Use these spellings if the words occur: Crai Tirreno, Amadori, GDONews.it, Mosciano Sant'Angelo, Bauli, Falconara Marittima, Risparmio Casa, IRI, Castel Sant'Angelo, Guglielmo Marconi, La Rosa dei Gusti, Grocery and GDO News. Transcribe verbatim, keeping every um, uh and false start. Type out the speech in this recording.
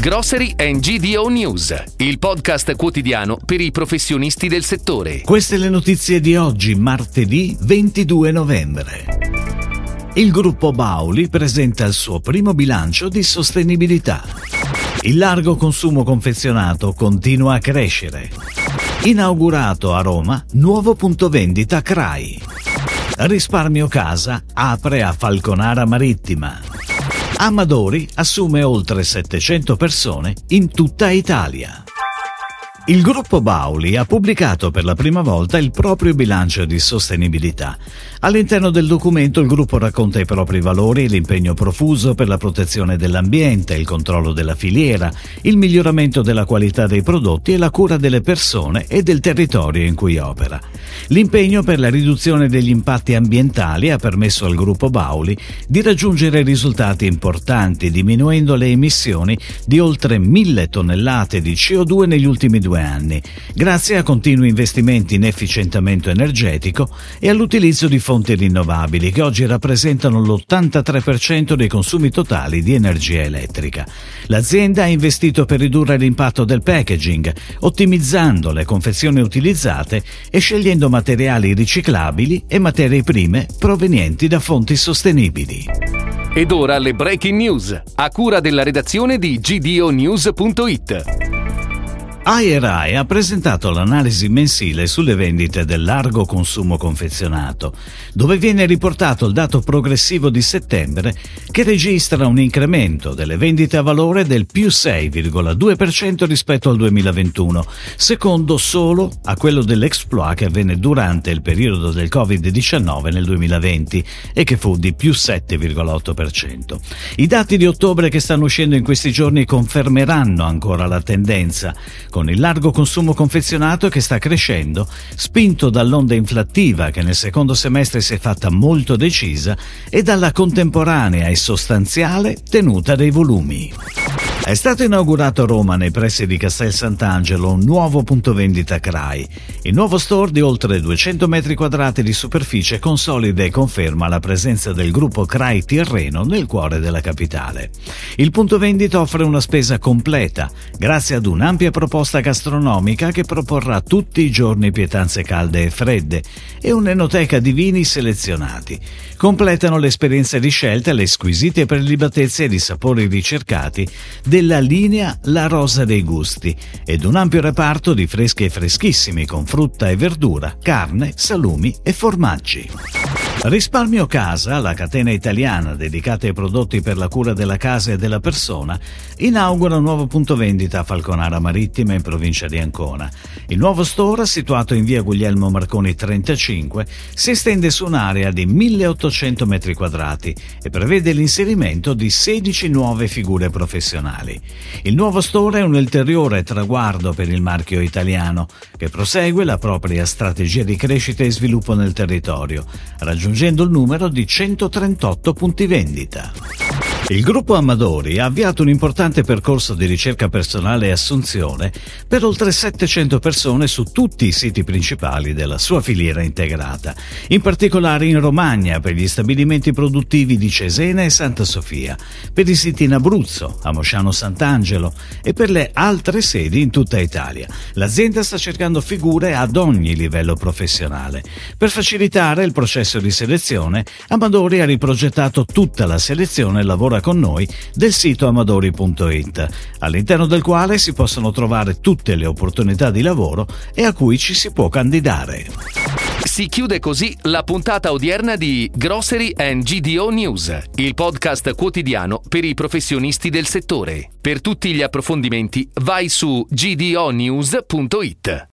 Grocery and G D O News, il podcast quotidiano per i professionisti del settore. Queste le notizie di oggi, martedì ventidue novembre. Il gruppo Bauli presenta il suo primo bilancio di sostenibilità. Il largo consumo confezionato continua a crescere. Inaugurato a Roma, nuovo punto vendita Crai. Risparmio Casa apre a Falconara Marittima. Amadori assume oltre settecento persone in tutta Italia. Il gruppo Bauli ha pubblicato per la prima volta il proprio bilancio di sostenibilità. All'interno del documento il gruppo racconta i propri valori, l'impegno profuso per la protezione dell'ambiente, il controllo della filiera, il miglioramento della qualità dei prodotti e la cura delle persone e del territorio in cui opera. L'impegno per la riduzione degli impatti ambientali ha permesso al gruppo Bauli di raggiungere risultati importanti, diminuendo le emissioni di oltre mille tonnellate di C O due negli ultimi due anni, grazie a continui investimenti in efficientamento energetico e all'utilizzo di fonti rinnovabili che oggi rappresentano l'ottantatré per cento dei consumi totali di energia elettrica. L'azienda ha investito per ridurre l'impatto del packaging, ottimizzando le confezioni utilizzate e scegliendo materiali riciclabili e materie prime provenienti da fonti sostenibili. Ed ora le breaking news, a cura della redazione di G D O News punto it. I R I ha presentato l'analisi mensile sulle vendite del largo consumo confezionato, dove viene riportato il dato progressivo di settembre che registra un incremento delle vendite a valore del più sei virgola due per cento rispetto al duemilaventuno, secondo solo a quello dell'exploit che avvenne durante il periodo del covid diciannove nel duemilaventi e che fu di più sette virgola otto per cento. I dati di ottobre che stanno uscendo in questi giorni confermeranno ancora la tendenza, con il largo consumo confezionato che sta crescendo, spinto dall'onda inflattiva che nel secondo semestre si è fatta molto decisa e dalla contemporanea e sostanziale tenuta dei volumi. È stato inaugurato a Roma, nei pressi di Castel Sant'Angelo, un nuovo punto vendita Crai. Il nuovo store di oltre duecento metri quadrati di superficie consolida e conferma la presenza del gruppo Crai Tirreno nel cuore della capitale. Il punto vendita offre una spesa completa, grazie ad un'ampia proposta gastronomica che proporrà tutti i giorni pietanze calde e fredde e un'enoteca di vini selezionati. Completano l'esperienza di scelta le squisite prelibatezze ed i sapori ricercati della linea La Rosa dei Gusti ed un ampio reparto di freschi e freschissimi con frutta e verdura, carne, salumi e formaggi. Risparmio Casa, la catena italiana dedicata ai prodotti per la cura della casa e della persona, inaugura un nuovo punto vendita a Falconara Marittima in provincia di Ancona. Il nuovo store, situato in via Guglielmo Marconi trentacinque, si estende su un'area di milleottocento metri quadrati e prevede l'inserimento di sedici nuove figure professionali. Il nuovo store è un ulteriore traguardo per il marchio italiano, che prosegue la propria strategia di crescita e sviluppo nel territorio, raggiungendo aggiungendo il numero di centotrentotto punti vendita. Il gruppo Amadori ha avviato un importante percorso di ricerca personale e assunzione per oltre settecento persone su tutti i siti principali della sua filiera integrata, in particolare in Romagna per gli stabilimenti produttivi di Cesena e Santa Sofia, per i siti in Abruzzo, a Mosciano Sant'Angelo e per le altre sedi in tutta Italia. L'azienda sta cercando figure ad ogni livello professionale. Per facilitare il processo di selezione, Amadori ha riprogettato tutta la selezione e lavora con noi del sito amadori punto it, all'interno del quale si possono trovare tutte le opportunità di lavoro e a cui ci si può candidare. Si chiude così la puntata odierna di Grocery and G D O News, il podcast quotidiano per i professionisti del settore. Per tutti gli approfondimenti vai su G D O News punto it.